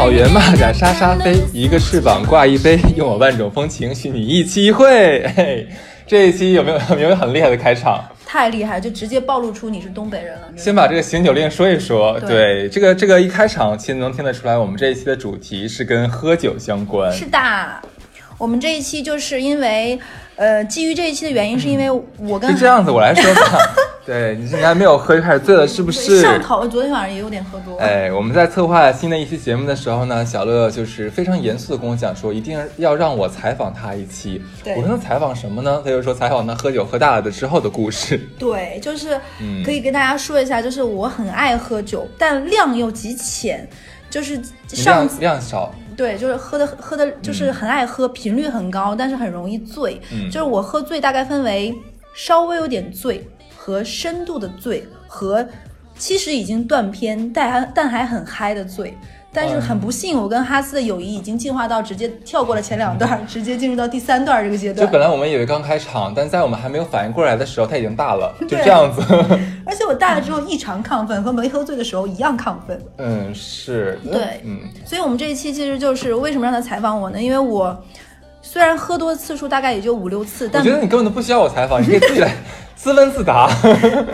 草原蚂蚱沙沙飞，一个翅膀挂一杯，用我万种风情，许你一期一会。嘿，这一期有没有很厉害的开场？太厉害，就直接暴露出你是东北人了。先把这个醒酒令说一说。 对，这个一开场其实能听得出来，我们这一期的主题是跟喝酒相关。是的，我们这一期就是因为基于这一期的原因，是因为我跟就这样子我来说吧。对，你应该没有喝就开始醉了，是不是？上头，昨天晚上也有点喝多。哎，我们在策划新的一期节目的时候呢，小乐就是非常严肃的跟我讲说，一定要让我采访他一期。对，我说采访什么呢？他就说采访他喝酒喝大了的之后的故事。对，就是可以跟大家说一下，就是我很爱喝酒，但量又极浅，就是量少。对，就是喝的就是很爱喝，频率很高，但是很容易醉。就是我喝醉大概分为稍微有点醉和深度的醉和其实已经断片但还很嗨的醉，但是很不幸，我跟哈斯的友谊已经进化到直接跳过了前两段，直接进入到第三段这个阶段。就本来我们以为刚开场，但在我们还没有反应过来的时候，他已经大了，就这样子。而且我大了之后异常亢奋，和没喝醉的时候一样亢奋。嗯，是。对，所以我们这一期其实就是为什么让他采访我呢？因为我虽然喝多次数大概也就5-6次，但我觉得你根本都不需要我采访，你可以自己来。自问自答。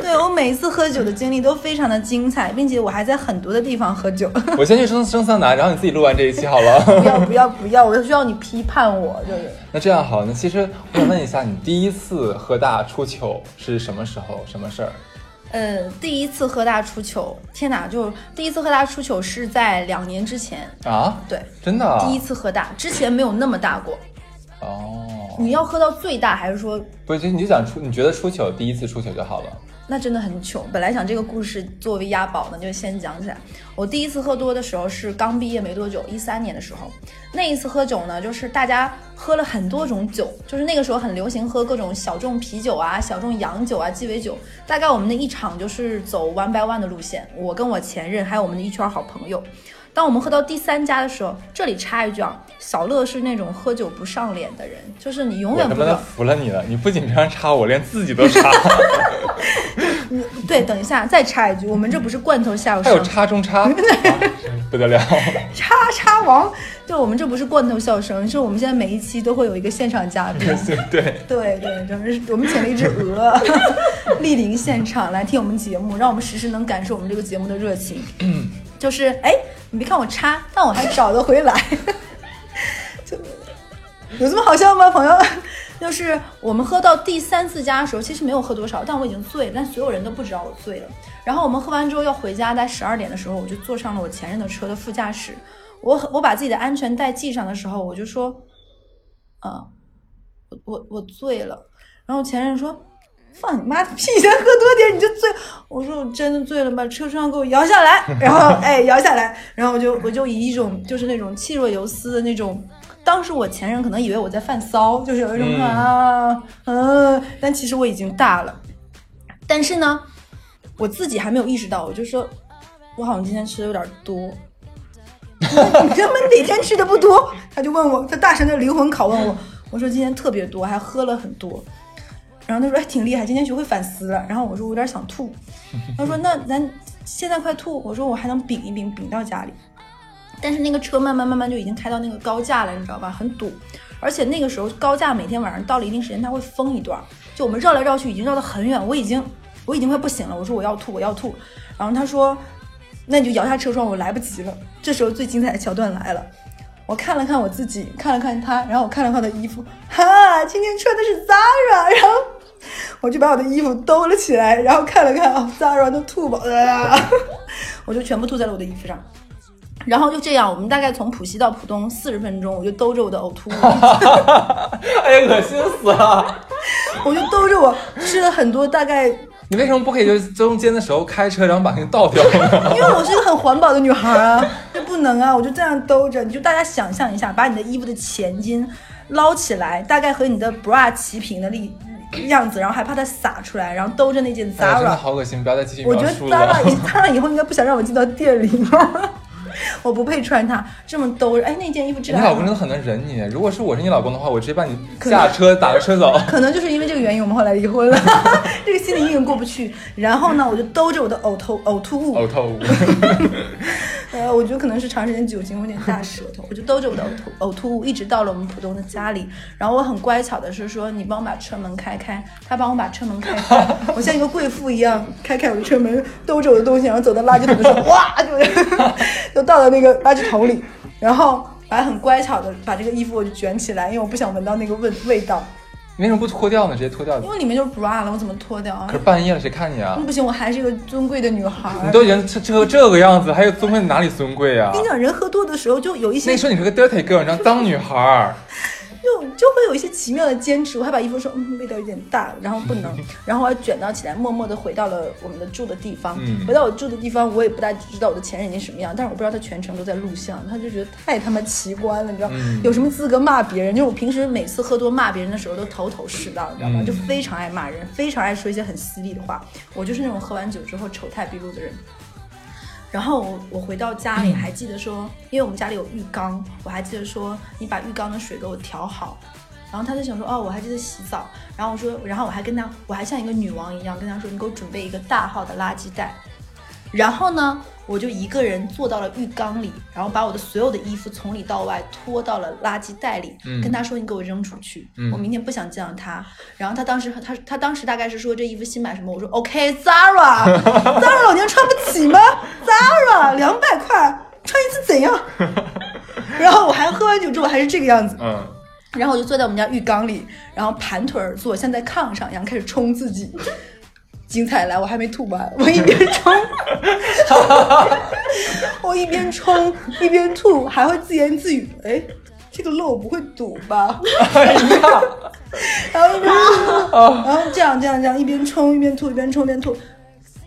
对，我每一次喝酒的经历都非常的精彩，并且我还在很多的地方喝酒。我先去蒸桑拿，然后你自己录完这一期好了。不要，我需要你批判我，就是。那这样好，那其实我想问一下，你第一次喝大出糗是什么时候，什么事儿？第一次喝大出糗，天哪！就第一次喝大出糗是在2年之前啊。对，真的、啊。第一次喝大，之前没有那么大过。哦。你要喝到最大，还是说不是？你就想你觉得出糗，第一次出糗就好了。那真的很糗。本来想这个故事作为押宝呢，就先讲起来。我第一次喝多的时候是刚毕业没多久，13年的时候。那一次喝酒呢，就是大家喝了很多种酒，就是那个时候很流行喝各种小众啤酒啊、小众洋酒啊、鸡尾酒。大概我们那一场就是走 one by one 的路线，我跟我前任还有我们的一圈好朋友。当我们喝到第3家的时候，这里插一句啊，小乐是那种喝酒不上脸的人，就是你永远不知道。我他妈的服了你了，你不仅平常插我，连自己都插。对，等一下再插一句，我们这不是罐头笑声，还有插中插，啊、不得了，插王。对，我们这不是罐头笑声，是我们现在每一期都会有一个现场嘉宾。对，就是我们请了一只鹅，莅临现场来听我们节目，让我们时时能感受我们这个节目的热情。就是哎，你别看我插，但我还找得回来。就有这么好笑吗，朋友？就是我们喝到第3、4家的时候，其实没有喝多少，但我已经醉了，但所有人都不知道我醉了。然后我们喝完之后要回家，在12点的时候，我就坐上了我前任的车的副驾驶。我把自己的安全带系上的时候，我就说，我醉了。然后前任说。放你妈的屁！先喝多点你就醉。我说我真的醉了，把车窗给我摇下来，然后摇下来，然后我就以一种就是那种气若游丝的那种，当时我前任可能以为我在犯骚，就是有一种但其实我已经大了，但是呢，我自己还没有意识到，我就说，我好像今天吃的有点多。你根本哪天吃的不多？他就问我，他大声的灵魂拷问我，我说今天特别多，还喝了很多。然后他说还挺厉害，今天学会反思了。然后我说我有点想吐，他说那咱现在快吐。我说我还能抿一抿，抿到家里。但是那个车慢慢就已经开到那个高架了，你知道吧？很堵，而且那个时候高架每天晚上到了一定时间，它会封一段。就我们绕来绕去，已经绕到很远，我已经快不行了。我说我要吐。然后他说那你就摇下车窗，我来不及了。这时候最精彩的桥段来了。我看了看我自己，看了看他，然后我看了看他的衣服，今天穿的是 ZARA， 然后。我就把我的衣服兜了起来，然后看了看ZARA 都吐吧，我就全部吐在了我的衣服上。然后就这样，我们大概从浦西到浦东40分钟，我就兜着我的呕吐物。哎呀，恶心死了！我就兜着我吃了很多，大概。你为什么不可以就中间的时候开车，然后把它倒掉呢？因为我是个很环保的女孩啊，这不能啊！我就这样兜着，你就大家想象一下，把你的衣服的前襟捞起来，大概和你的 bra 齐平的样子，然后还怕它洒出来，然后兜着那件 ZARA， 真的好恶心！不要再继续描述了。我觉得ZARA以后应该不想让我进到店里面。我不配穿它这么兜着。哎，那件衣服质量，你老公真的很能忍你。如果是我是你老公的话，我直接把你下车打个车走。可能就是因为这个原因，我们后来离婚了。这个心理阴影过不去。然后呢，我就兜着我的呕吐物。呕吐物。我觉得可能是长时间酒精有点大舌头，我就兜着我的呕吐物，一直到了我们浦东的家里。然后我很乖巧的是说，你帮我把车门开开，他帮我把车门开开。我像一个贵妇一样开开我的车门，兜着我的东西，然后走到垃圾桶的时候，哇，就到了那个垃圾桶里，然后还很乖巧的把这个衣服我就卷起来，因为我不想闻到那个味道。你为什么不脱掉呢？直接脱掉？因为里面就是 bra 了，我怎么脱掉啊？可是半夜了，谁看你啊？不行，我还是一个尊贵的女孩。你都已经这个样子，还有尊贵哪里尊贵啊？跟你讲，人喝多的时候就有一些。那时候你是个 dirty girl， 你知道脏女孩。就会有一些奇妙的坚持，我还把衣服说味道有点大，然后不能，然后我还卷到起来，默默地回到了我们的住的地方。回到我住的地方，我也不大知道我的前任已经什么样，但是我不知道他全程都在录像，他就觉得太他妈奇观了，你知道、有什么资格骂别人？就是我平时每次喝多骂别人的时候都头头是道，你知道吗？就非常爱骂人，非常爱说一些很犀利的话。我就是那种喝完酒之后丑态毕露的人。然后我回到家里，还记得说，因为我们家里有浴缸，我还记得说你把浴缸的水给我调好。然后他就想说，哦，我还记得洗澡。然后我说，然后我还像一个女王一样跟他说，你给我准备一个大号的垃圾袋。然后呢，我就一个人坐到了浴缸里，然后把我的所有的衣服从里到外拖到了垃圾袋里，跟他说你给我扔出去，我明天不想见到他。然后他当时大概是说这衣服新买什么，我说 OK ZARA ZARA 老娘穿不起吗？ ZARA 200块穿一次怎样？然后我还喝完酒之后还是这个样子。然后我就坐在我们家浴缸里，然后盘腿而坐，像在炕上一样开始冲自己。精彩来，我还没吐完，我一边冲，我一边冲一边吐，还会自言自语，哎，这个漏不会堵吧？然后一边吐，然后这样一边冲一边吐，一边冲一边吐。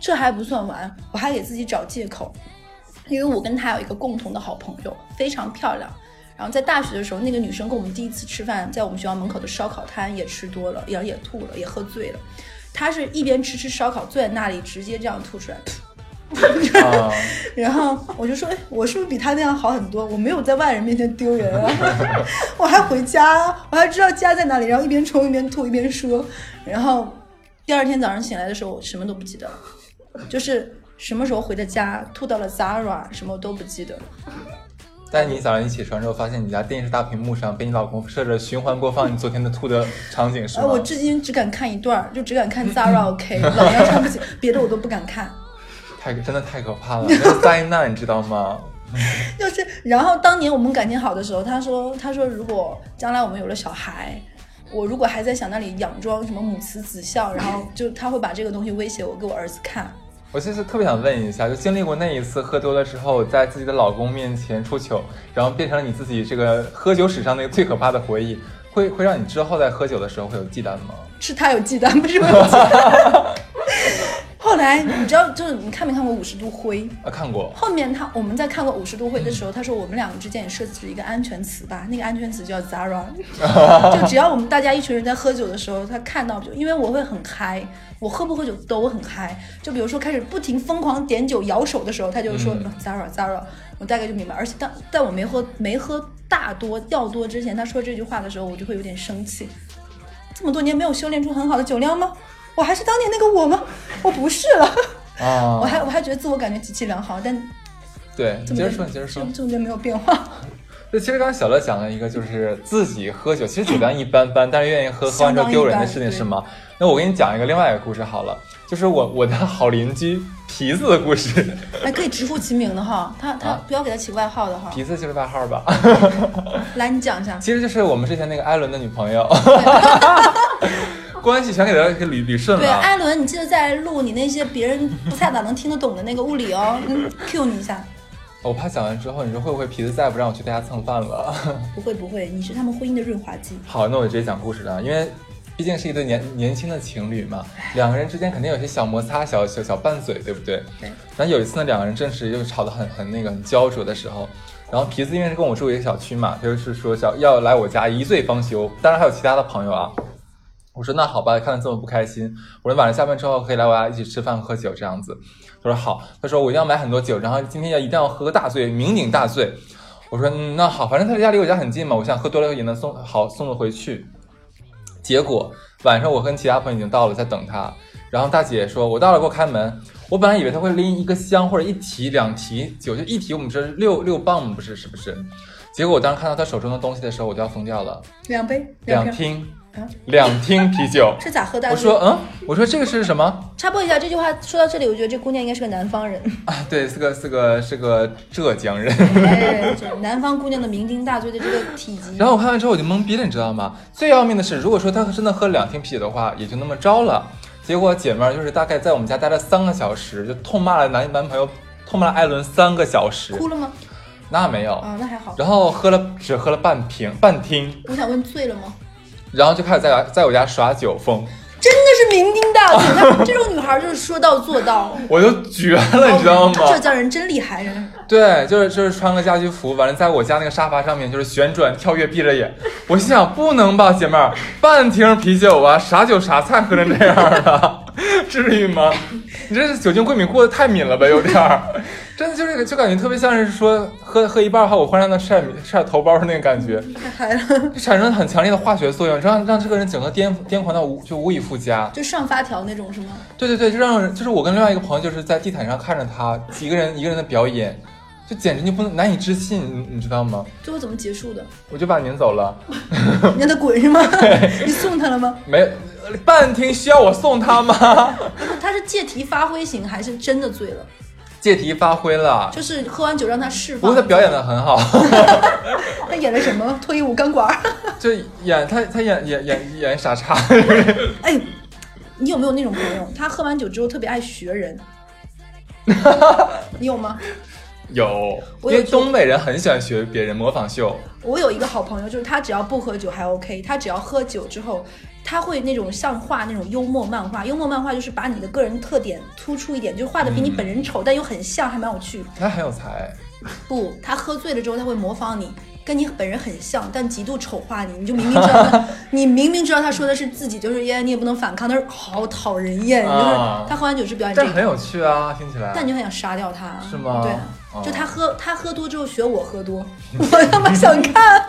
这还不算完，我还给自己找借口，因为我跟他有一个共同的好朋友，非常漂亮。然后在大学的时候，那个女生跟我们第一次吃饭，在我们学校门口的烧烤摊也吃多了，也吐了，也喝醉了。他是一边吃烧烤，坐在那里直接这样吐出来。然后我就说，哎，我是不是比他那样好很多？我没有在外人面前丢人啊，我还回家，我还知道家在哪里。然后一边冲一边吐一边说。然后第二天早上醒来的时候，我什么都不记得了，就是什么时候回的家，吐到了 ZARA， 什么都不记得了。但你早上一起床之后，发现你家电视大屏幕上被你老公设着循环播放你昨天的吐的场景是吗？我至今只敢看一段，就只敢看 ZARA OK， 老娘穿不起，别的我都不敢看。真的太可怕了，那灾难你知道吗？就是，然后当年我们感情好的时候，他说如果将来我们有了小孩，我如果还在想那里佯装什么母慈子孝，然后就他会把这个东西威胁我给我儿子看。我其实特别想问一下，就经历过那一次喝多了之后，在自己的老公面前出糗，然后变成了你自己这个喝酒史上那个最可怕的回忆，会让你之后在喝酒的时候会有忌惮吗？是他有忌惮，不是我有忌惮。后来你知道，就是你看没看过《50度灰》啊？看过。后面我们在看过《50度灰》的时候，他说我们两个之间也设置一个安全词吧，那个安全词叫 ZARA。就只要我们大家一群人在喝酒的时候，他看到，因为我会很嗨。我喝不喝酒都很嗨，就比如说开始不停疯狂点酒摇手的时候，他就说 ZARA ZARA， 我大概就明白。而且在我没喝大多掉多之前，他说这句话的时候，我就会有点生气。这么多年没有修炼出很好的酒量吗？我还是当年那个我吗？我不是了啊！我还觉得自我感觉极其良好，但对，接着说，中间没有变化。其实刚刚小乐讲了一个，就是自己喝酒，其实酒量一般般，但是愿意喝完之后丢人的事情是吗？那我给你讲一个另外一个故事好了，就是我的好邻居皮子的故事。哎，可以直呼其名的哈，他、不要给他起外号的哈。皮子就是外号吧？来，你讲一下。其实就是我们之前那个艾伦的女朋友。关系全给他给捋顺了。对，艾伦，你记得在录你那些别人不太咋能听得懂的那个物理哦，Q 你一下。我怕讲完之后，你说会不会皮子再不让我去大家蹭饭了？不会，你是他们婚姻的润滑剂。好，那我就直接讲故事了，因为毕竟是一对年轻的情侣嘛，两个人之间肯定有些小摩擦、小拌嘴，对不对？对。然后有一次呢，两个人正是又吵得很焦灼的时候，然后皮子因为是跟我住一个小区嘛，他就是说要来我家一醉方休，当然还有其他的朋友啊。我说那好吧，看得这么不开心，我说晚上下班之后可以来我家一起吃饭喝酒这样子。他说好，他说我一定要买很多酒，然后今天要一定要喝个大醉，酩酊大醉。我说那好，反正他家离我家很近嘛，我想喝多了也能送了回去。结果晚上我跟其他朋友已经到了，在等他。然后大姐说我到了，给我开门。我本来以为他会拎一个箱或者一提两提酒，就一提我们是6磅，不是是不是？结果我当时看到他手中的东西的时候，我就要疯掉了。2杯2听。2听啤酒是咋喝的？我说这个是什么？插播一下，这句话说到这里，我觉得这姑娘应该是个南方人啊，对，是个浙江人。哎，南方姑娘的酩酊大醉的这个体积。然后我看完之后我就懵逼了，你知道吗？最要命的是，如果说她真的喝2听啤酒的话，也就那么着了。结果姐妹就是大概在我们家待了3个小时，就痛骂了男朋友，痛骂了艾伦3个小时。哭了吗？那没有啊，那还好。然后只喝了半听。我想问，醉了吗？然后就开始在我家耍酒疯，真的是酩酊大醉。这种女孩就是说到做到，我就绝了，你知道吗？浙江人真厉害人。对，就是穿个家居服，完了在我家那个沙发上面就是旋转跳跃，闭着眼。我心想，不能吧，姐妹儿，半听啤酒啊，啥酒啥菜喝成这样的，至于吗？你这是酒精过敏过得太敏了呗，有点儿。真的就是就感觉特别像是说喝一半后，我忽然能晒头孢那个感觉，太嗨了，产生很强烈的化学作用，让这个人整个癫狂到无以复加，就上发条那种是吗？对对对，就让人就是我跟另外一个朋友就是在地毯上看着他一个人的表演，就简直就不能难以置信，你知道吗？最后怎么结束的？我就把撵走了。你让他滚是吗？你送他了吗？没有。半听需要我送他吗？他是借题发挥型还是真的醉了？借题发挥了，就是喝完酒让他释放。不过他表演得很好。他演了什么？脱衣舞钢管？就演他演傻叉。哎，你有没有那种朋友，他喝完酒之后特别爱学人？你有吗？有，因为东北人很喜欢学别人模仿秀。我有一个好朋友，就是他只要不喝酒还 OK， 他只要喝酒之后，他会那种像画那种幽默漫画。幽默漫画就是把你的个人特点突出一点，就画的比你本人丑，但又很像，还蛮有趣。他很有才。不，他喝醉了之后他会模仿你，跟你本人很像，但极度丑化你。你就明明知道他，你明明知道他说的是自己，就是耶，你也不能反抗，但是好讨人厌。就是他喝完酒是表演这个，但很有趣啊，听起来。但你就很想杀掉他，是吗？对。就他喝多之后学我喝多，我他妈想看。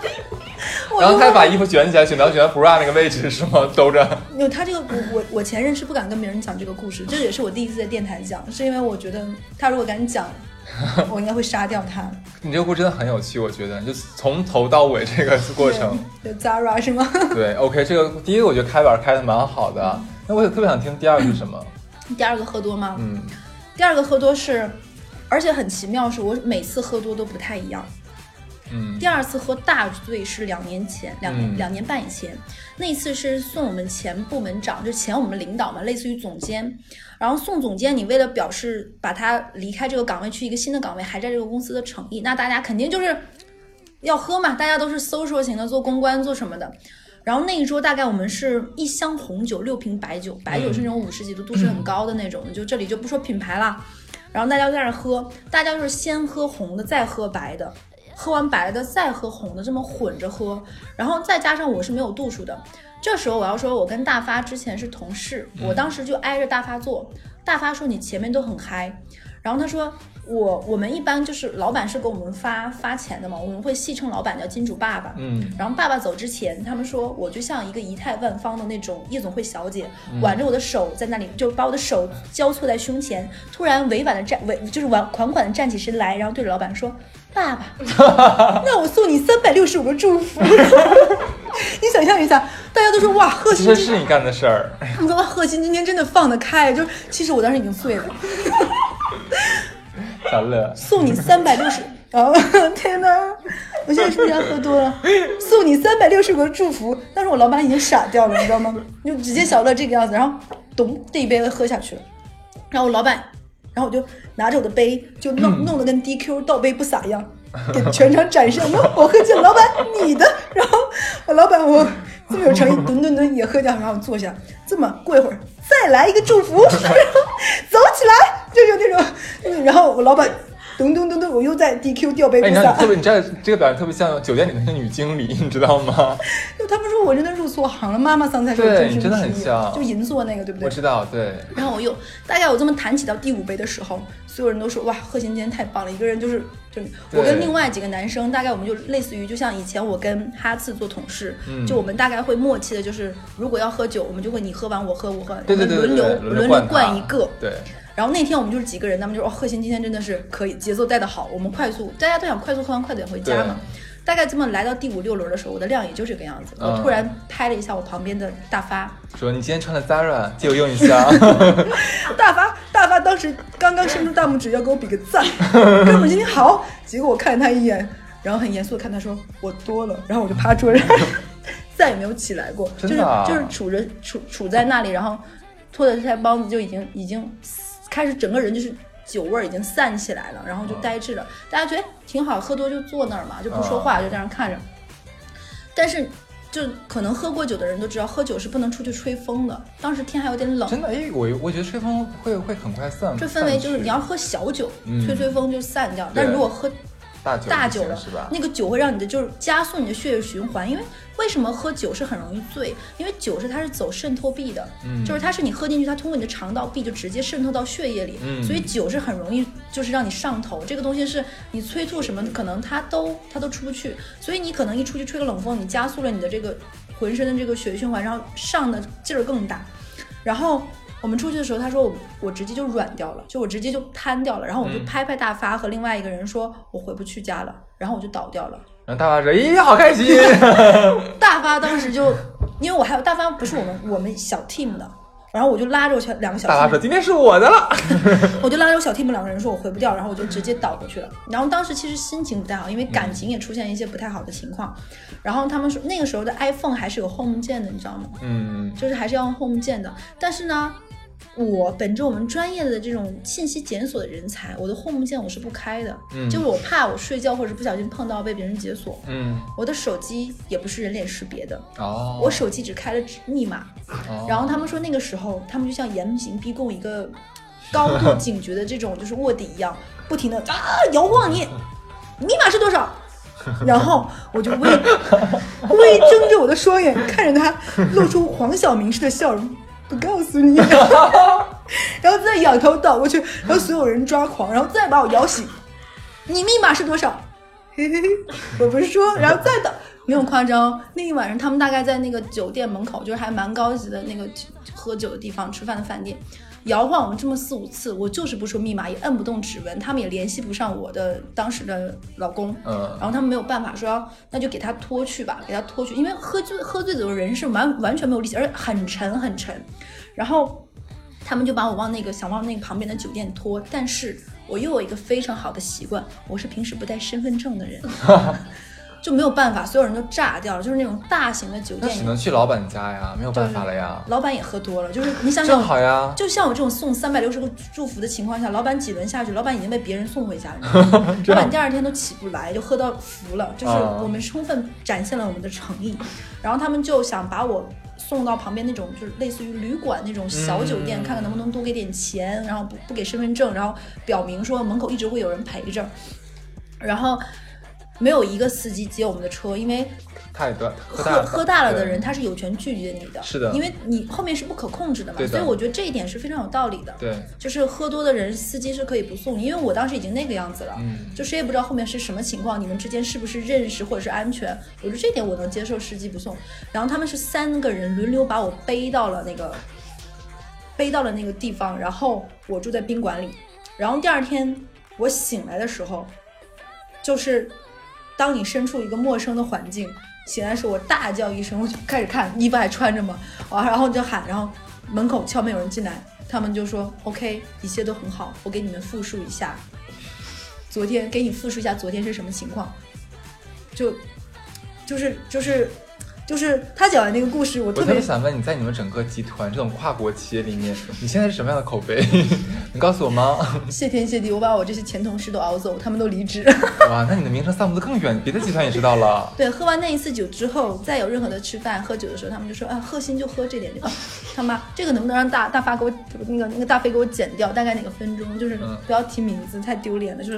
然后他把衣服卷起来，卷到 bra 那个位置是吗？兜着。有他这个，我前任是不敢跟别人讲这个故事，这也是我第一次在电台讲，是因为我觉得他如果敢讲，我应该会杀掉他。你这个故事真的很有趣，我觉得就从头到尾这个过程。对 ，Zara 是吗？对 ，OK， 这个第一个我觉得开板开的蛮好的，那我也特别想听第二个是什么？第二个喝多吗？嗯，第二个喝多是。而且很奇妙是，我每次喝多都不太一样。第二次喝大醉是2年半以前，那次是送我们前部门长，就是前我们领导嘛，类似于总监。然后宋总监，你为了表示把他离开这个岗位去一个新的岗位，还在这个公司的诚意，那大家肯定就是要喝嘛，大家都是 social 型的，做公关做什么的。然后那一桌大概我们是1箱红酒，6瓶白酒，白酒是那种50几度度数很高的那种，就这里就不说品牌啦。然后大家在那喝，大家就是先喝红的，再喝白的，喝完白的再喝红的，这么混着喝。然后再加上我是没有度数的，这时候我要说，我跟大发之前是同事，我当时就挨着大发坐。大发说你前面都很嗨，然后他说我们一般就是老板是给我们发钱的嘛，我们会戏称老板叫金主爸爸。然后爸爸走之前，他们说我就像一个仪态万方的那种夜总会小姐，挽着我的手在那里，就把我的手交错在胸前，突然委婉的款款的站起身来，然后对着老板说爸爸，那我送你365个祝福。你想象一下，大家都说哇，贺鑫这是你干的事儿。他们说哇，贺鑫今天真的放得开，就是其实我当时已经醉了。咋了？送你360啊！天哪，我现在是不是要喝多了？送你360个祝福，但是我老板已经傻掉了，你知道吗？就直接小乐这个样子，然后咚，这一杯喝下去了，然后我老板。然后我就拿着我的杯，就弄得跟 DQ 倒杯不洒一样，给全场展示。我喝酒，老板你的。然后我老板我这么有诚意，吨也喝掉，然后我坐下，这么过一会儿再来一个祝福，然后走起来，就是那种。然后我老板吨，我又在 DQ 掉杯不洒。哎，你看你特别，你这个表演特别像酒店里那个女经理，你知道吗？就他们说我真的入错行了，妈妈桑菜给我真是真的很像，就银座那个对不对？我知道，对。然后我又大概我这么谈起到第5杯的时候，所有人都说哇，贺鑫今天太棒了，一个人就是我跟另外几个男生，大概我们就类似于就像以前我跟哈次做同事，就我们大概会默契的就是如果要喝酒，我们就会你喝完我喝我喝，对对对，轮流灌一个，对。然后那天我们就是几个人，他们就说哦，贺鑫今天真的是可以，节奏带得好，我们快速，大家都想快速喝完快点回家嘛。大概这么来到第5、6轮的时候，我的量也就是这个样子。我突然拍了一下我旁边的大发，说你今天穿了 ZARA 借我用一下。大发当时刚刚伸出大拇指要给我比个赞，哥们今天好。结果我看他一眼，然后很严肃的看他说我多了，然后我就趴桌上，再也没有起来过。真的、啊、就是杵在那里，然后拖着腮帮子就已经开始整个人就是。酒味已经散起来了，然后就呆滞了。大家觉得挺好，喝多就坐那儿嘛，就不说话，就这样看着。但是，就可能喝过酒的人都知道，喝酒是不能出去吹风的。当时天还有点冷，真的，哎，我觉得吹风会很快散。这氛围就是你要喝小酒，吹风就散掉。但如果喝大酒了，那个酒会让你的就是加速你的血液循环，因为。为什么喝酒是很容易醉？因为酒是它是走渗透壁的，就是它是你喝进去，它通过你的肠道壁就直接渗透到血液里，所以酒是很容易就是让你上头。这个东西是你催吐什么，可能它都出不去，所以你可能一出去吹个冷风，你加速了你的这个浑身的这个血液循环，然后上的劲儿更大。然后我们出去的时候，他说我直接就软掉了，就我直接就瘫掉了。然后我就拍大发和另外一个人说，我回不去家了，然后我就倒掉了。然后大发说：“咦，好开心！”大发当时就，因为我还有大发不是我们小 team 的，然后我就拉着我两个小 team， 大发说：“今天是我的了。”我就拉着我小 team 两个人说：“我回不掉。”然后我就直接倒过去了。然后当时其实心情不太好，因为感情也出现一些不太好的情况。然后他们说那个时候的 iPhone 还是有 Home 键的，你知道吗？就是还是要用 Home 键的。但是呢，我本着我们专业的这种信息检索的人才，我的 home 键我是不开的，就是我怕我睡觉或者不小心碰到被别人解锁，我的手机也不是人脸识别的，我手机只开了密码，然后他们说那个时候他们就像严刑逼供一个高度警觉的这种就是卧底一样，不停的摇晃你，密码是多少？然后我就微睁着我的双眼看着他，露出黄晓明式的笑容。不告诉你，然后再仰头倒过去，然后所有人抓狂，然后再把我摇醒。你密码是多少？嘿嘿嘿，我不是说，然后再倒，没有夸张。那一晚上，他们大概在那个酒店门口，就是还蛮高级的那个喝酒的地方、吃饭的饭店，摇晃我们这么4、5次，我就是不说密码，也摁不动指纹，他们也联系不上我的当时的老公，然后他们没有办法说，那就给他拖去吧，给他拖去，因为喝醉酒的人是完全没有力气，而且很沉很沉，然后他们就把我想往那个旁边的酒店拖，但是我又有一个非常好的习惯，我是平时不带身份证的人。就没有办法，所有人都炸掉了，就是那种大型的酒店，那只能去老板家呀，没有办法了呀。老板也喝多了，就是你想想，正好呀。就像我这种送360个祝福的情况下，老板几轮下去，老板已经被别人送回家了，老板第2天都起不来，就喝到服了。就是我们充分展现了我们的诚意，然后他们就想把我送到旁边那种就是类似于旅馆那种小酒店，看看能不能多给点钱，然后不给身份证，然后表明说门口一直会有人陪着，然后。没有一个司机接我们的车，因为喝大了的人他是有权拒绝你的，是的，因为你后面是不可控制的嘛，所以我觉得这一点是非常有道理的。对，就是喝多的人司机是可以不送你，因为我当时已经那个样子了，就谁也不知道后面是什么情况，你们之间是不是认识或者是安全，我觉得这点我能接受司机不送。然后他们是3个人轮流把我背到了那个地方，然后我住在宾馆里，然后第2天我醒来的时候，就是。当你身处一个陌生的环境，醒来时我大叫一声，我就开始看衣服还穿着吗，然后就喊，然后门口敲门有人进来，他们就说 OK 一切都很好，我给你们复述一下昨天是什么情况，就是他讲完那个故事，我特别想问你，在你们整个集团这种跨国企业里面，你现在是什么样的口碑？你告诉我吗？谢天谢地，我把我这些前同事都熬走，他们都离职。哇，那你的名声散布得更远，别的集团也知道了。对，喝完那一次酒之后，再有任何的吃饭喝酒的时候，他们就说啊，贺鑫就喝这点酒，他妈这个能不能让大发给我那个大飞给我剪掉？大概哪个分钟？就是不要提名字，太丢脸了。就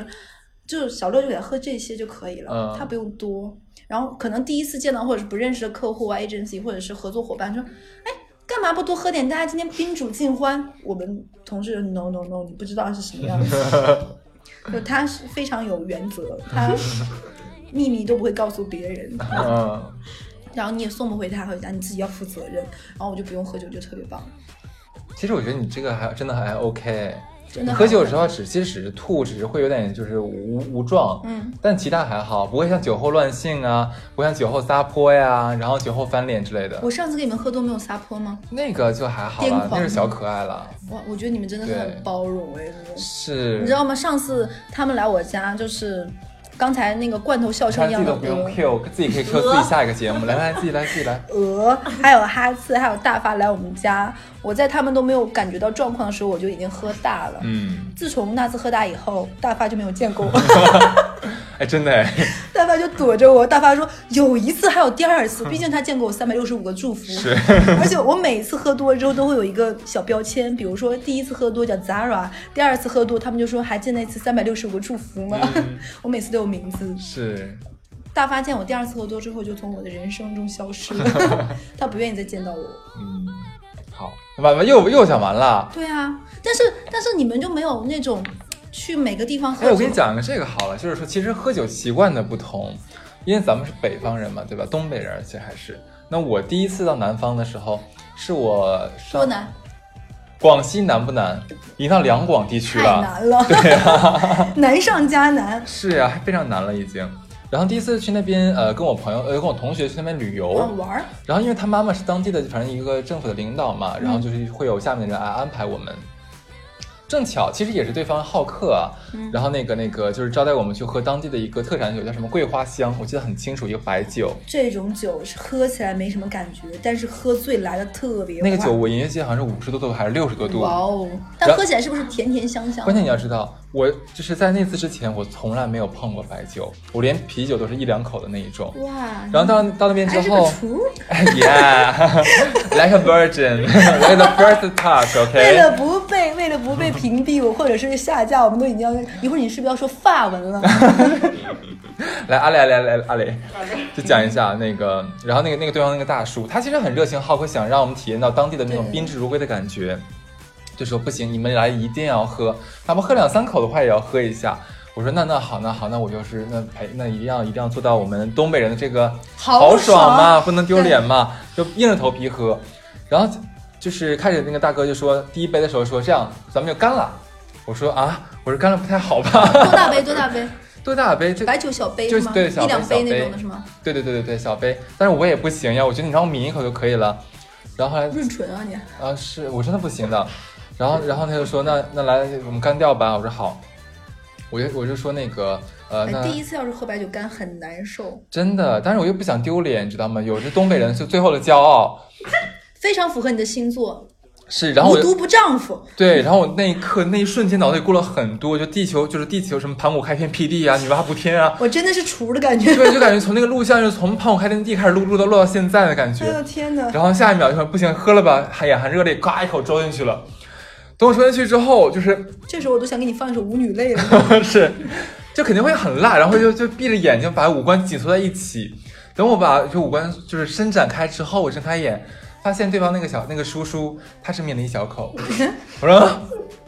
是小乐就给他喝这些就可以了，他不用多。然后可能第一次见到或者是不认识的客户啊 agency 或者是合作伙伴说，哎，干嘛不多喝点，大家今天宾主尽欢。我们同事 no no no， 你不知道是什么样的。就他是非常有原则，他秘密都不会告诉别人，然后你也送不回他回家，你自己要负责任。然后我就不用喝酒，就特别棒。其实我觉得你这个还真的还 OK， 你喝酒的时候即使吐，只是会有点就是无状，嗯，但其他还好，不会像酒后乱性啊，不会像酒后撒泼呀，然后酒后翻脸之类的。我上次给你们喝都没有撒泼吗？那个就还好了，那是小可爱了。哇，我觉得你们真的是很包容哎，是，你知道吗？上次他们来我家就是。刚才那个罐头笑声一样的，自己都不用 Q， 自己可以 Q 自己下一个节目。来，自己来。还有哈次，还有大发来我们家，我在他们都没有感觉到状况的时候，我就已经喝大了。嗯，自从那次喝大以后，大发就没有见过我。哎，真的哎，大发就躲着我。大发说有一次，还有第二次，毕竟他见过我365个祝福。是，而且我每次喝多之后都会有一个小标签，比如说第一次喝多叫 ZARA， 第二次喝多他们就说还见那次365个祝福吗？嗯、我每次都有。名字是大发现我第二次喝多之后就从我的人生中消失了，他不愿意再见到我。嗯，好，完了又想完了。对啊，但是你们就没有那种去每个地方喝酒。哎，我跟你讲个这个好了，就是说其实喝酒习惯的不同，因为咱们是北方人嘛，对吧？东北人，而且还是那我第一次到南方的时候，是我上多南。广西难不难？已经到两广地区了，太难了，对啊，难上加难。是啊，非常难了已经。然后第一次去那边，跟我同学去那边旅游玩。然后因为他妈妈是当地的，反正一个政府的领导嘛，然后就是会有下面的人来安排我们。正巧，其实也是对方好客啊。然后那个就是招待我们去喝当地的一个特产酒，叫什么桂花香，我记得很清楚，一个白酒。这种酒是喝起来没什么感觉，但是喝醉来的特别快。那个酒我隐约记得好像是50多度还是60多度。哇哦！但喝起来是不是甜甜香香？关键你要知道，我就是在那次之前，我从来没有碰过白酒，我连啤酒都是1两口的那一种。哇！然后到那边之后，哎呀，like a virgin， like the first talk，OK？、Okay? 为了不被屏蔽我或者是下架，我们都已经要一会儿，你是不是要说法文了？来，阿磊，就讲一下那个，然后那个对方那个大叔，他其实很热情好客，想让我们体验到当地的那种宾至如归的感觉，就说不行，你们来一定要喝，哪怕喝2-3口的话也要喝一下。我说那好，那我就是那一定要做到我们东北人的这个豪爽嘛，不能丢脸嘛，就硬着头皮喝，然后。就是开始那个大哥就说第一杯的时候说这样咱们就干了，我说干了不太好吧？多大杯？多大杯？白酒小杯吗？对，1-2杯那种的是吗？对，小杯。但是我也不行呀，我觉得你让我抿一口就可以了。然后后来润唇啊你啊，是我真的不行的。然后他就说那来我们干掉吧。我说好，我就说那个。第一次要是喝白酒干很难受，真的。但是我又不想丢脸，你知道吗？有时东北人是最后的骄傲。非常符合你的星座，是，然后无毒不丈夫。对，然后我那一刻那一瞬间脑袋过了很多，就是地球什么盘古开天辟地啊，女娲补天啊，我真的是厨的感觉。对，就感觉从那个录像就从盘古开天地开始录到现在的感觉。我的天哪！然后下一秒就说不行，喝了吧，眼含热泪，嘎一口啜进去了。等我啜进去之后，就是这时候我都想给你放一首《舞女泪》了。是，就肯定会很辣，然后就闭着眼睛把五官紧缩在一起。等我把就五官就是伸展开之后，我睁开眼。发现对方那个叔叔，他是抿了1小口。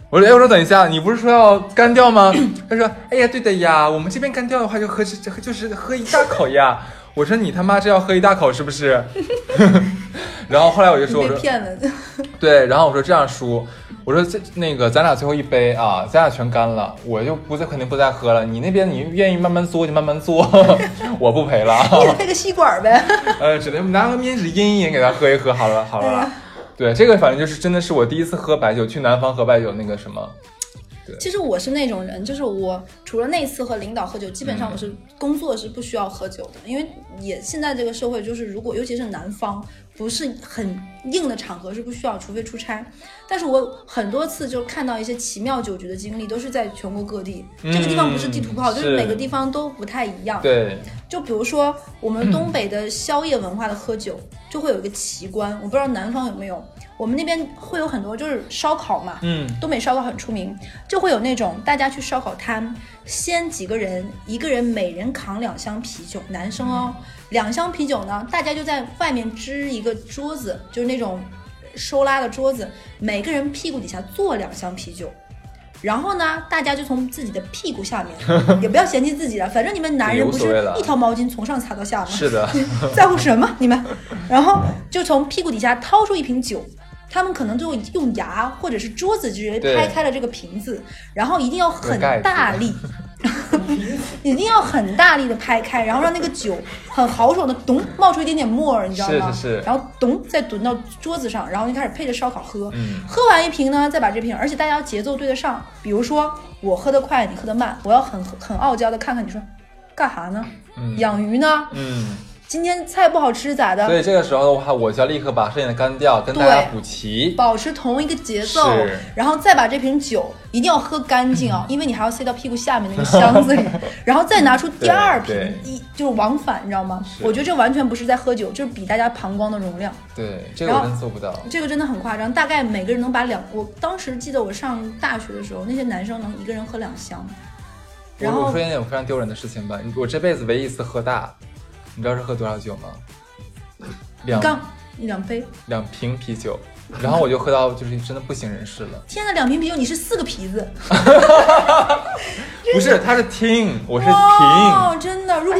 我说等一下，你不是说要干掉吗？他说哎呀对的呀，我们这边干掉的话就喝1大口呀。我说你他妈这要喝1大口是不是？然后后来我就说被骗了。对，然后我说这样叔，我说那个咱俩最后一杯啊，咱俩全干了，我就肯定不再喝了。你那边你愿意慢慢嘬就慢慢嘬，我不陪了。你配个吸管呗。只能拿个面纸阴一阴给他喝一喝，好了。对，这个反正就是真的是我第一次喝白酒，去南方喝白酒那个什么。其实我是那种人，就是我除了那次和领导喝酒，基本上我是工作是不需要喝酒的，因为也现在这个社会就是，如果尤其是南方不是很硬的场合是不需要，除非出差。但是我很多次就看到一些奇妙酒局的经历，都是在全国各地，这个地方不是地图炮，就是每个地方都不太一样。对，就比如说我们东北的宵夜文化的喝酒，就会有一个奇观，我不知道南方有没有。我们那边会有很多就是烧烤嘛，东北烧烤很出名，就会有那种大家去烧烤摊，先几个人，一个人每人扛2箱啤酒，男生哦，2箱啤酒呢，大家就在外面支一个桌子，就是那种收拉的桌子，每个人屁股底下坐2箱啤酒。然后呢，大家就从自己的屁股下面，也不要嫌弃自己了，反正你们男人不是一条毛巾从上擦到下吗？是的，在乎什么你们？然后就从屁股底下掏出一瓶酒，他们可能就用牙或者是桌子直接拍开了这个瓶子，然后一定要很大力，一定要很大力的拍开，然后让那个酒很豪爽的咚冒出一点点沫儿，你知道吗？是是是。然后咚再蹲到桌子上，然后就开始配着烧烤喝。喝完一瓶呢，再把这瓶，而且大家要节奏对得上。比如说我喝得快，你喝得慢，我要很傲娇的看看你说，干啥呢？养鱼呢？今天菜不好吃咋的？所以这个时候的话，我就要立刻把剩下的干掉，跟大家补齐，保持同一个节奏，然后再把这瓶酒一定要喝干净啊，因为你还要塞到屁股下面那个箱子里，然后再拿出第二瓶，就是往返，你知道吗？我觉得这完全不是在喝酒，就是比大家膀胱的容量。对，这个我真做不到，这个真的很夸张。大概每个人能把我当时记得我上大学的时候，那些男生能一个人喝2箱。然后我说一点非常丢人的事情吧，我这辈子唯一一次喝大。你知道是喝多少酒吗？两杯，2瓶啤酒，然后我就喝到就是真的不省人事了。天哪，2瓶啤酒你是4个皮子？不是，他是听，我是瓶。哦，真的，如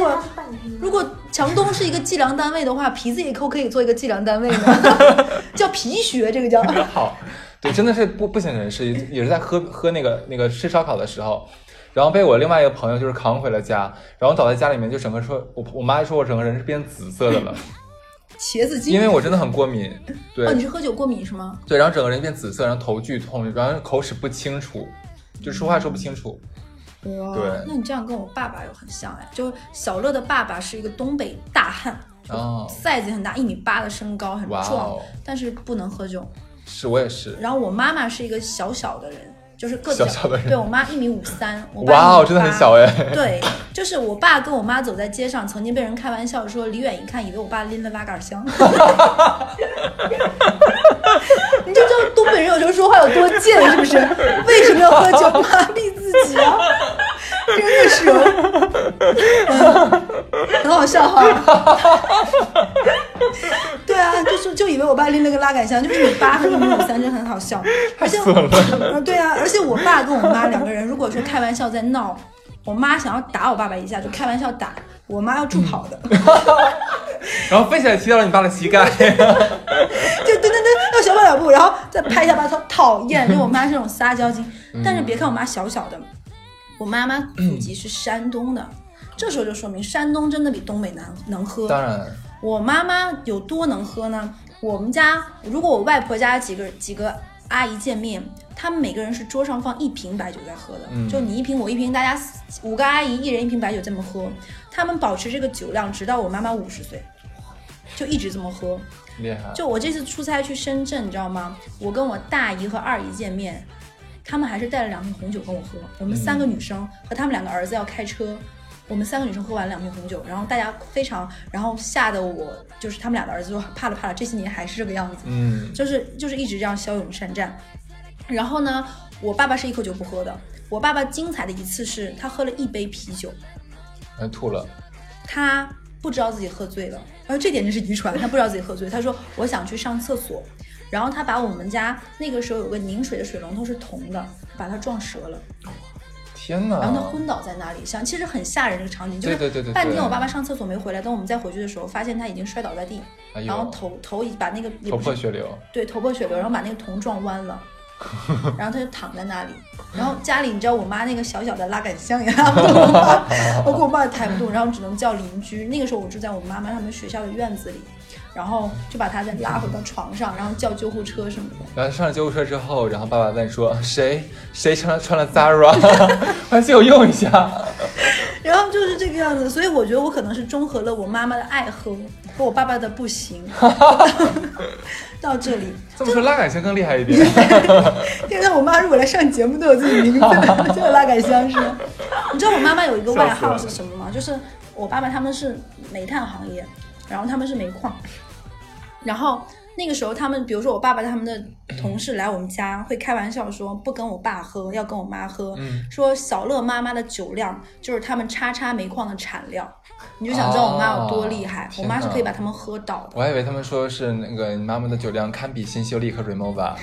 果强东是一个计量单位的话，皮子也可以做一个计量单位呢，叫皮学，这个叫。好，对，真的是不省人事，也是在喝那个吃烧烤的时候。然后被我另外一个朋友就是扛回了家，然后倒在家里面就整个说，我妈说我整个人是变紫色的了，茄子精，因为我真的很过敏。对，哦，你是喝酒过敏是吗？对，然后整个人变紫色，然后头剧痛，然后口齿不清楚，就说话说不清楚。对，那你这样跟我爸爸又很像哎，就小乐的爸爸是一个东北大汉，赛子很大，1.8米的身高，很壮，但是不能喝酒。是我也是。然后我妈妈是一个小小的人。就是个子小的人，对，我妈1.53米，我爸1.58米，哇，真的很小哎。对，就是我爸跟我妈走在街上，曾经被人开玩笑说，离远一看以为我爸拎了拉杆箱。你就知道东北人有时候说话有多贱，是不是？为什么要喝酒麻痹自己啊？真的是，很好笑哈。对啊，就以为我爸拎了个拉杆箱，就是你爸和1.53米，真很好笑。而且，对啊，而且我爸跟我妈两个人，如果说开玩笑在闹，我妈想要打我爸爸一下，就开玩笑打，我妈要助跑的，然后飞起来踢到了你爸的膝盖，就对。要小跑两步，然后再拍一下巴，他讨厌，就我妈是那种撒娇精。但是别看我妈小小的。我妈妈祖籍是山东的，这时候就说明山东真的比东北能喝。当然，我妈妈有多能喝呢？我们家如果我外婆家几个阿姨见面，她们每个人是桌上放1瓶白酒在喝的，就你1瓶我1瓶，大家5个阿姨一人1瓶白酒这么喝。她们保持这个酒量，直到我妈妈50岁，就一直这么喝。厉害！就我这次出差去深圳，你知道吗？我跟我大姨和二姨见面。他们还是带了2瓶红酒跟我喝，我们3个女生和他们2个儿子要开车，我们3个女生喝完2瓶红酒，然后大家非常，然后吓得我就是他们俩的儿子说怕了，这些年还是这个样子，就是一直这样骁勇善战。然后呢，我爸爸是一口酒不喝的，我爸爸精彩的一次是他喝了1杯啤酒，吐了，他不知道自己喝醉了，而这点真是遗传，他不知道自己喝醉，他说我想去上厕所。然后他把我们家那个时候有个拧水的水龙头是铜的，把它撞折了。天哪！然后他昏倒在那里，其实很吓人这个场景，就是半天我爸爸上厕所没回来，等我们再回去的时候，发现他已经摔倒在地，然后头把那个头破血流，对，头破血流，然后把那个铜撞弯了，然后他就躺在那里。然后家里你知道我妈那个小小的拉杆箱也拉不动，我跟我爸抬不动，然后只能叫邻居。那个时候我住在我妈妈他们学校的院子里。然后就把他再拉回到床上，然后叫救护车什么的。然后上了救护车之后，然后爸爸问说：“谁穿了 ZARA， 还借我用一下。”然后就是这个样子，所以我觉得我可能是综合了我妈妈的爱喝和我爸爸的不行，到这里。这么说拉杆箱更厉害一点。现在我妈如果来上节目都有自己名字的，就有拉杆箱是吗？你知道我妈妈有一个外号是什么吗？就是我爸爸他们是煤炭行业。然后他们是煤矿，然后那个时候他们比如说我爸爸他们的同事来我们家会开玩笑说不跟我爸喝要跟我妈喝，说小乐妈妈的酒量就是他们叉叉煤矿的产量，你就想知道我妈有多厉害，我妈是可以把他们喝倒的。我还以为他们说是那个你妈妈的酒量堪比新秀丽和 Rimowa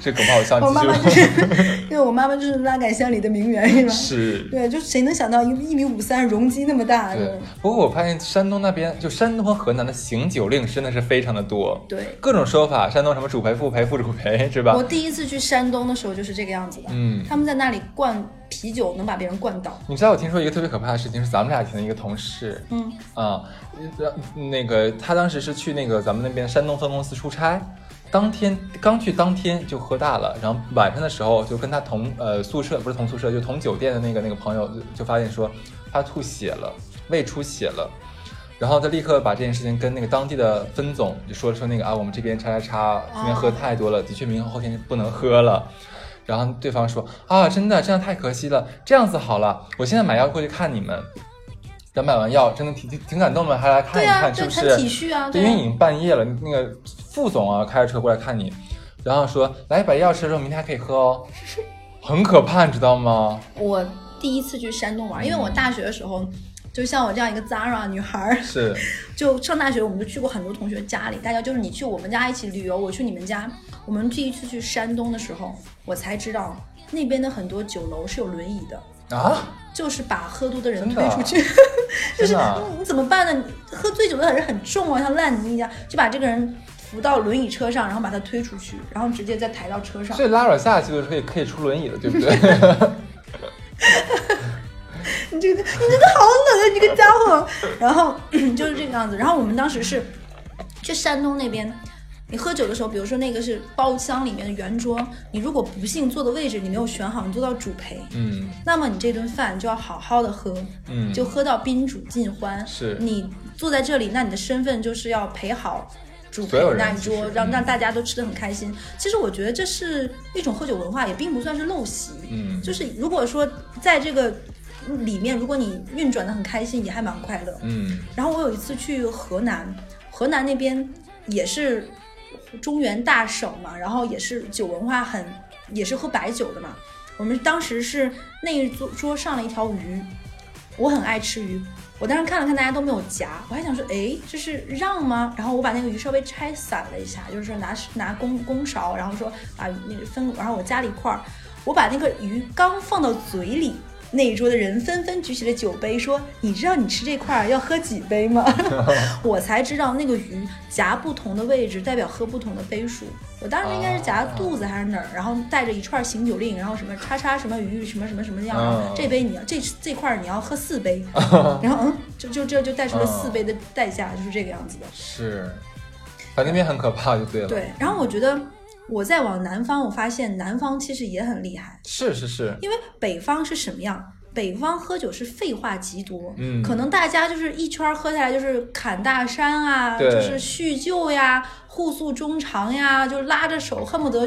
这梗好像我妈妈就是因为我妈妈就是拉杆箱里的名媛是吧？是，对，就谁能想到1.53米容积那么大。对，不过我发现山东那边就山东和河南的醒酒令真的是非常的多，对，各种说法，山东什么主陪副陪副主陪是吧？我第一次去山东的时候就是这个样子的，他们在那里灌啤酒能把别人灌倒。你知道我听说一个特别可怕的事情，是咱们俩以前的一个同事，那个他当时是去那个咱们那边山东分公司出差，当天刚去当天就喝大了，然后晚上的时候就跟他宿舍不是同宿舍就同酒店的那个朋友就发现说他吐血了，胃出血了，然后他立刻把这件事情跟那个当地的分总就说那个啊我们这边叉叉叉今天喝太多了，的确明后天不能喝了。然后对方说啊真的这样太可惜了，这样子好了，我现在买药过去看你们。然后买完药真的挺感动的，还来看一看是不是？对啊，对，很体恤啊。对，因为已经半夜了，那个副总啊开着车过来看你，然后说来把药吃了，明天还可以喝哦。很可怕，你知道吗？我第一次去山东玩，因为我大学的时候。就像我这样一个 ZARA 女孩是，就上大学我们就去过很多同学家里，大家就是你去我们家一起旅游，我去你们家。我们第一次去山东的时候，我才知道那边的很多酒楼是有轮椅的啊，就是把喝多的人推出去，就是你怎么办呢？喝醉酒的人很重啊，像烂泥一样，就把这个人扶到轮椅车上，然后把他推出去，然后直接再抬到车上。所以拉手下去就是可以出轮椅了，对不对？你这个好冷啊，你这个家伙。然后就是这个样子。然后我们当时是去山东那边，你喝酒的时候，比如说那个是包厢里面的圆桌，你如果不幸坐的位置你没有选好，你坐到主陪，那么你这顿饭就要好好的喝，就喝到宾主尽欢。是，你坐在这里，那你的身份就是要陪好主陪那一桌，让大家都吃得很开心。其实我觉得这是一种喝酒文化，也并不算是陋习。就是如果说在这个里面如果你运转的很开心也还蛮快乐。然后我有一次去河南那边也是中原大省嘛，然后也是酒文化也是喝白酒的嘛。我们当时是那一桌上了一条鱼，我很爱吃鱼，我当时看了看大家都没有夹，我还想说这是让吗？然后我把那个鱼稍微拆散了一下，就是说拿公勺，然后说把那分，然后我夹了一块，我把那个鱼刚放到嘴里，那一桌的人纷纷举起了酒杯，说你知道你吃这块要喝几杯吗？我才知道那个鱼夹不同的位置代表喝不同的杯数，我当时应该是夹肚子还是哪儿，然后带着一串醒酒令，然后什么叉叉什么鱼什么什么什么样，这杯你要这块你要喝4杯，然后就带出了4杯的代价，就是这个样子的。是，反正那边很可怕就对了。对，然后我觉得我再往南方，我发现南方其实也很厉害。是是是，因为北方是什么样？北方喝酒是废话极多，可能大家就是一圈喝下来就是侃大山啊，就是叙旧呀，互诉衷肠呀，就是拉着手，恨不得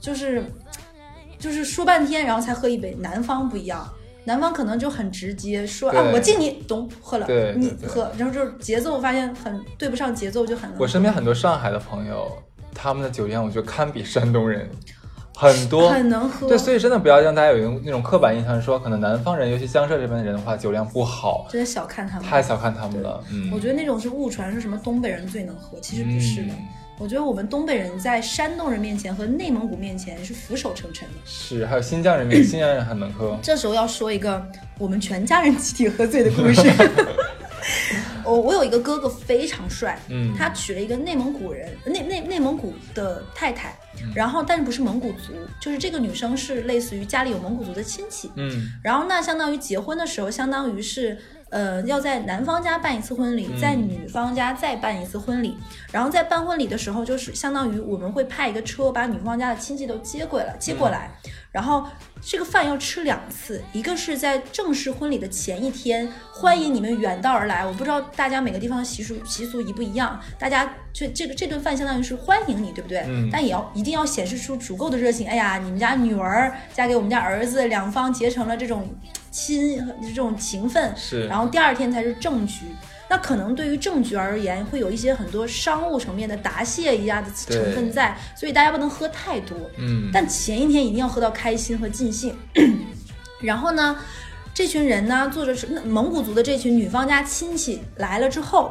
就是说半天，然后才喝一杯。南方不一样。南方可能就很直接说啊，我敬你，懂，喝了，你喝，然后就是节奏，发现很对不上节奏，就很。我身边很多上海的朋友，他们的酒量我觉得堪比山东人，很多很能喝。对，所以真的不要让大家有那种刻板印象，说可能南方人，尤其江浙这边的人的话，酒量不好，真的小看他们，太小看他们了。我觉得那种是误传，是什么东北人最能喝，其实不是的。我觉得我们东北人在山东人面前和内蒙古面前是俯首称臣的。是，还有新疆人面前，新疆人很能喝。这时候要说一个我们全家人集体喝醉的故事。我有一个哥哥非常帅，他娶了一个内蒙古人，内蒙古的太太，然后但是不是蒙古族，就是这个女生是类似于家里有蒙古族的亲戚，然后那相当于结婚的时候，相当于是要在男方家办一次婚礼，在女方家再办一次婚礼，然后在办婚礼的时候，就是相当于我们会派一个车把女方家的亲戚都接过来，然后这个饭要吃2次，一个是在正式婚礼的前一天，欢迎你们远道而来，我不知道大家每个地方的习俗一不一样，大家这顿饭相当于是欢迎你，对不对？但也一定要显示出足够的热情，哎呀，你们家女儿嫁给我们家儿子，两方结成了这种情分。是，然后第2天才是正局。那可能对于证据而言会有一些很多商务层面的答谢一样的成分在，所以大家不能喝太多，但前一天一定要喝到开心和尽兴。然后呢这群人呢坐着是蒙古族的这群女方家亲戚来了之后，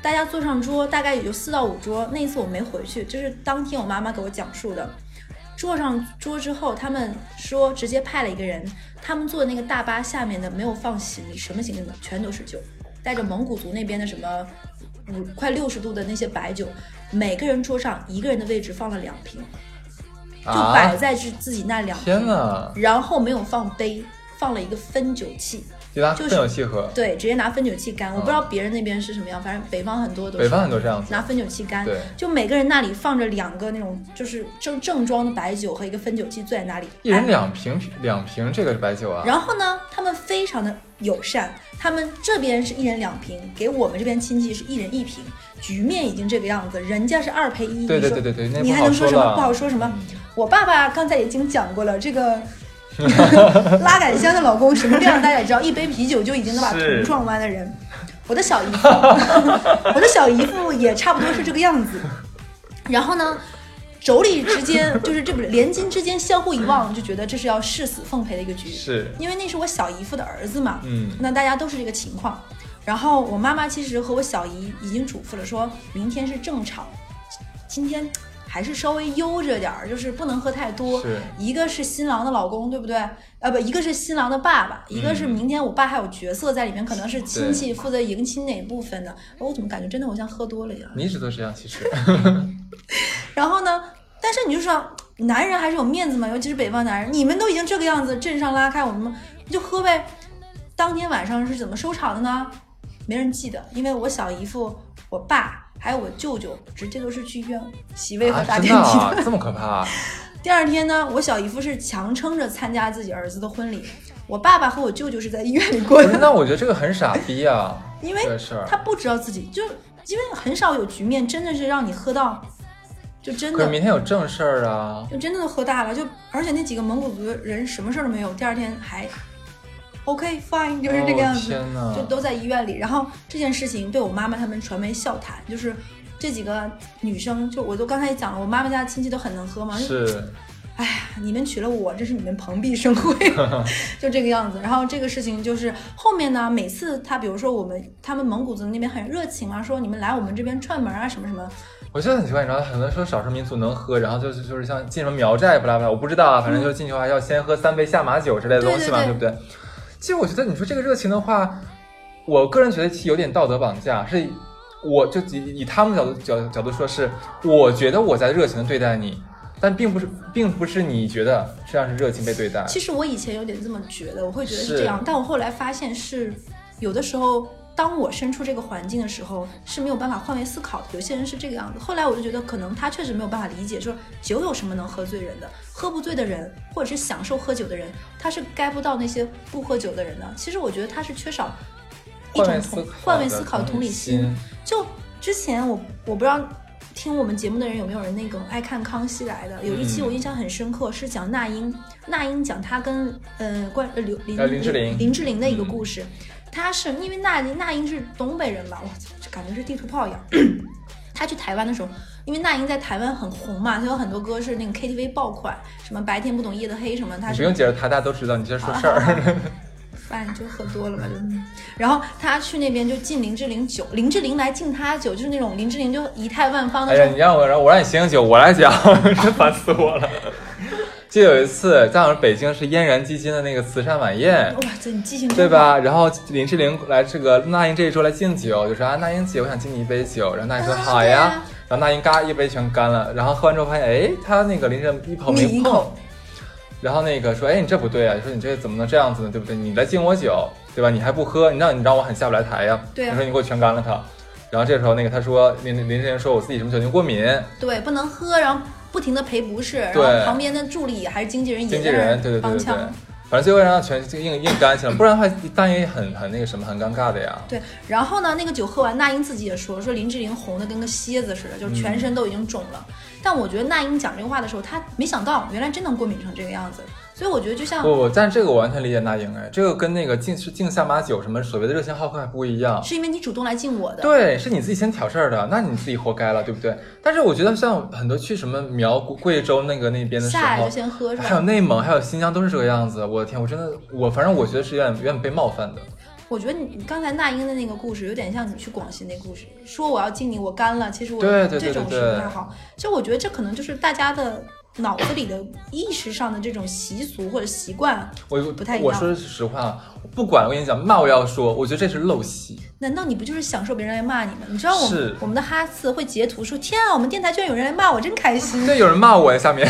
大家坐上桌，大概也就4到5桌。那一次我没回去，这是当天我妈妈给我讲述的。坐上桌之后，他们说直接派了一个人，他们坐的那个大巴下面的没有放行李，什么行李全都是酒，带着蒙古族那边的什么快60度的那些白酒，每个人桌上一个人的位置放了2瓶，就摆在自己那2瓶、啊、天哪，然后没有放杯，放了一个分酒器，就拿分酒器喝、就是、对，直接拿分酒器干、嗯、我不知道别人那边是什么样，反正北方很多这样子拿分酒器干，就每个人那里放着2个那种就是正装的白酒和一个分酒器，坐在那里一人两瓶这个白酒啊。然后呢他们非常的友善，他们这边是1人2瓶，给我们这边亲戚是1人1瓶，局面已经这个样子，人家是2赔1，对对对对，你还能说什么不好说什么、嗯、我爸爸刚才已经讲过了，这个拉杆箱的老公什么这样大家也知道，一杯啤酒就已经能把头撞弯的人，我的小姨父也差不多是这个样子。然后呢妯娌之间就是这连襟之间相互一望，就觉得这是要誓死奉陪的一个局，是因为那是我小姨父的儿子嘛，那大家都是这个情况。然后我妈妈其实和我小姨已经嘱咐了，说明天是正常，今天还是稍微悠着点，就是不能喝太多。一个是新郎的老公，对不对？不，一个是新郎的爸爸，一个是明天我爸还有角色在里面，可能是亲戚负责迎亲哪部分的。我怎么感觉真的我像喝多了呀？你一直都是这样，其实。然后呢？但是你就说，男人还是有面子嘛，尤其是北方男人，你们都已经这个样子，阵上拉开，我们就喝呗。当天晚上是怎么收场的呢？没人记得，因为我小姨父、我爸。还有我舅舅直接都是去医院洗胃和打点滴、啊、这么可怕、啊、第二天呢我小姨夫是强撑着参加自己儿子的婚礼，我爸爸和我舅舅是在医院里过的。那我觉得这个很傻逼啊，因为他不知道自己，就因为很少有局面真的是让你喝到就真的，可是明天有正事儿啊，就真的都喝大了，就而且那几个蒙古族人什么事儿都没有，第二天还 OK fine 就是这个样子、哦、就都在医院里。然后这件事情被我妈妈他们传为笑谈，就是这几个女生，就我都刚才也讲了，我妈妈家亲戚都很能喝嘛，是哎呀你们娶了我这是你们蓬荜生辉就这个样子。然后这个事情就是后面呢，每次他比如说他们蒙古族那边很热情啊，说你们来我们这边串门啊什么什么，我觉得很奇怪，你知道很多说少数民族能喝，然后就是像进什么苗寨不拉不拉，我不知道啊，反正就进去的话要先喝3杯下马酒之类的东西嘛， 对， 对， 对， 对不对？其实我觉得你说这个热情的话，我个人觉得其实有点道德绑架，是我就以他们的角度说，是我觉得我在热情的对待你，但并不是你觉得这样是热情被对待。其实我以前有点这么觉得，我会觉得是这样，但我后来发现是有的时候当我身处这个环境的时候是没有办法换位思考的，有些人是这个样子。后来我就觉得可能他确实没有办法理解，说酒有什么能喝醉人的，喝不醉的人或者是享受喝酒的人他是该不到那些不喝酒的人的。其实我觉得他是缺少一种换位思考的同理心。就之前我不知道听我们节目的人有没有人那个爱看康熙来的，有一期我印象很深刻，是讲那英讲他跟林志玲的一个故事。他是因为那英是东北人吧，我感觉是地图炮一样他去台湾的时候，因为那英在台湾很红嘛，他有很多歌是那个 KTV 爆款，什么白天不懂夜的黑什么，他是不用解释，他大家都知道，你先说事儿饭就喝多了吧就然后他去那边就敬林志玲酒，林志玲来敬他酒，就是那种林志玲就仪态万方的。哎呀，你让我，让你醒醒酒，我来讲，真烦死我了。记得有一次，在我们北京是嫣然基金的那个慈善晚宴，哇塞，你记性对吧？然后林志玲来这个那英这一桌来敬酒，就说啊，那英姐，我想敬你一杯酒。然后那英说好呀，啊、然后那英嘎一杯全干了。然后喝完之后发现，哎，他那个林志玲一口没碰。然后那个说，哎，你这不对啊！你说你这怎么能这样子呢？对不对？你来敬我酒，对吧？你还不喝，你让我很下不来台呀、啊。对、啊，你说你给我全干了他。然后这时候那个他说林志玲说我自己什么酒精过敏，对，不能喝，然后。不停的赔不是，然后旁边的助理还是经纪人，对对对对，反正最后让他全硬干起来，不然的话那英很那个什么，很尴尬的呀。对，然后呢，那个酒喝完，那英自己也说林志玲红的跟个蝎子似的，就全身都已经肿了。但我觉得那英讲这个话的时候，他没想到原来真能过敏成这个样子。所以我觉得就像我但这个我完全理解那英，哎，这个跟那个敬下马酒什么所谓的热情好客还不一样，是因为你主动来敬我的，对，是你自己先挑事儿的，那你自己活该了，对不对？但是我觉得像很多去什么苗贵州那边的时候，下来就先喝，还有内蒙还有新疆都是这个样子。我的天，我真的反正我觉得是有点被冒犯的。我觉得你刚才那英的那个故事有点像你去广西那故事，说我要敬你我干了，其实我这种是不太好。就我觉得这可能就是大家的脑子里的意识上的这种习俗或者习惯不太一样。 我说实话，不管我跟你讲骂我要说，我觉得这是陋习。难道你不就是享受别人来骂你吗？你知道我们的哈次会截图说，天啊，我们电台居然有人来骂我，真开心。对，有人骂我呀，下面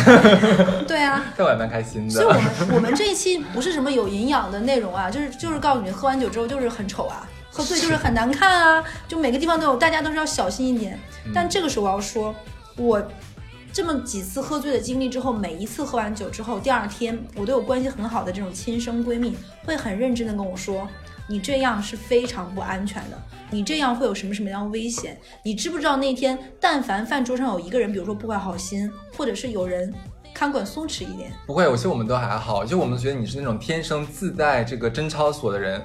对啊，但我也蛮开心的。所以我们这一期不是什么有营养的内容啊，就是告诉你喝完酒之后就是很丑啊，喝醉就是很难看啊，就每个地方都有，大家都是要小心一点。但这个时候我要说，我这么几次喝醉的经历之后，每一次喝完酒之后，第二天我都有关系很好的这种亲生闺蜜会很认真的跟我说，你这样是非常不安全的，你这样会有什么什么样的危险，你知不知道那天但凡饭桌上有一个人比如说不怀好心，或者是有人看管松弛一点，不会，有些我们都还好，就我们觉得你是那种天生自带这个贞操锁的人，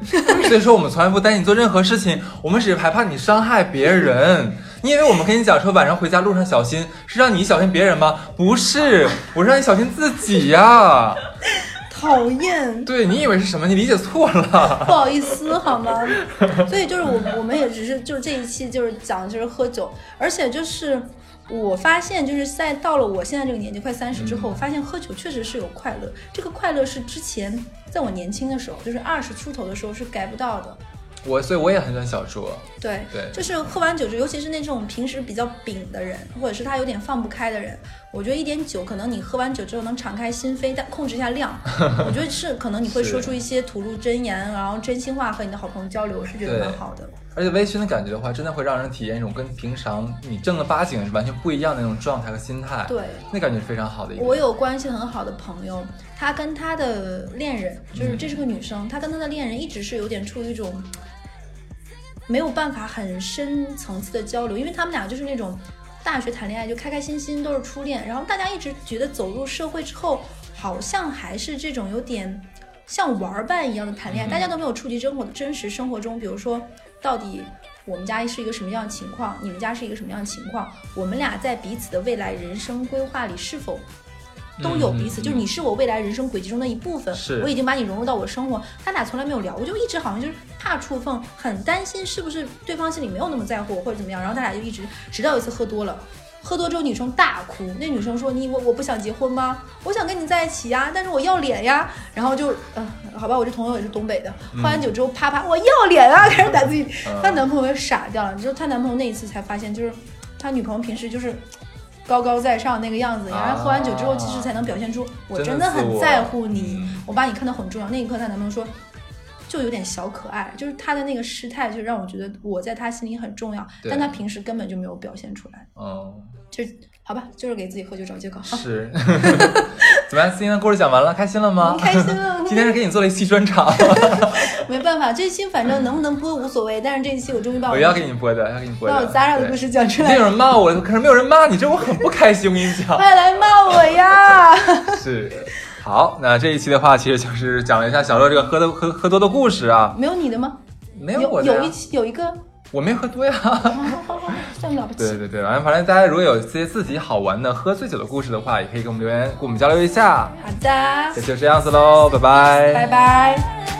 所以说我们从来不担你做任何事情，我们只是害怕你伤害别人。你以为我们跟你讲说晚上回家路上小心，是让你小心别人吗？不是，我是让你小心自己呀。讨厌，对，你以为是什么？你理解错了，不好意思好吗？所以就是我们也只是就是这一期就是讲就是喝酒，而且就是我发现就是在到了我现在这个年纪快30之后，发现喝酒确实是有快乐，这个快乐是之前在我年轻的时候，就是20出头的时候是改不到的。所以我也很喜欢小酌，对，就是喝完酒尤其是那种平时比较秉的人，或者是他有点放不开的人，我觉得一点酒可能你喝完酒之后能敞开心扉，但控制一下量我觉得是可能你会说出一些吐露真言，然后真心话和你的好朋友交流，我是觉得蛮好的。而且微醺的感觉的话，真的会让人体验一种跟平常你正儿八经是完全不一样的那种状态和心态，对，那感觉是非常好的。我有关系很好的朋友，她跟她的恋人，就是这是个女生，她跟她的恋人一直是有点处于一种没有办法很深层次的交流，因为他们俩就是那种大学谈恋爱就开开心心都是初恋，然后大家一直觉得走入社会之后好像还是这种有点像玩伴一样的谈恋爱，大家都没有触及真实生活中，比如说到底我们家是一个什么样的情况，你们家是一个什么样的情况，我们俩在彼此的未来人生规划里是否都有彼此，就是你是我未来人生轨迹中的一部分，我已经把你融入到我生活。他俩从来没有聊，我就一直好像就是怕触碰，很担心是不是对方心里没有那么在乎我或者怎么样，然后他俩就一直，直到有一次喝多之后女生大哭，那女生说我不想结婚吗？我想跟你在一起呀，但是我要脸呀，然后就好吧，我这朋友也是东北的，喝完酒之后啪啪我要脸啊，开始打自己，她男朋友也傻掉了，就是她男朋友那一次才发现，就是她女朋友平时就是高高在上那个样子，然后喝完酒之后其实才能表现出我真的很在乎你，我把你看得很重要。那一刻她男朋友说就有点小可爱，就是他的那个失态就让我觉得我在他心里很重要，但他平时根本就没有表现出来。就好吧，就是给自己喝酒找借口。是怎么样，今天的故事讲完了，开心了吗？开心了今天是给你做了一期专场没办法，这期反正能不能播无所谓，但是这一期我终于把我要给你播的把我ZARA的故事讲出来。没有人骂我，可是没有人骂你，这我很不开心，我跟你讲快来骂我呀是好，那这一期的话，其实就是讲了一下小乐这个喝多的故事啊。没有你的吗？没有我的、啊。有一个，我没喝多呀。算了不起。对，反正大家如果有些自己好玩的喝醉酒的故事的话，也可以给我们留言，给我们交流一下。好的，这就这样子喽，拜拜。拜拜。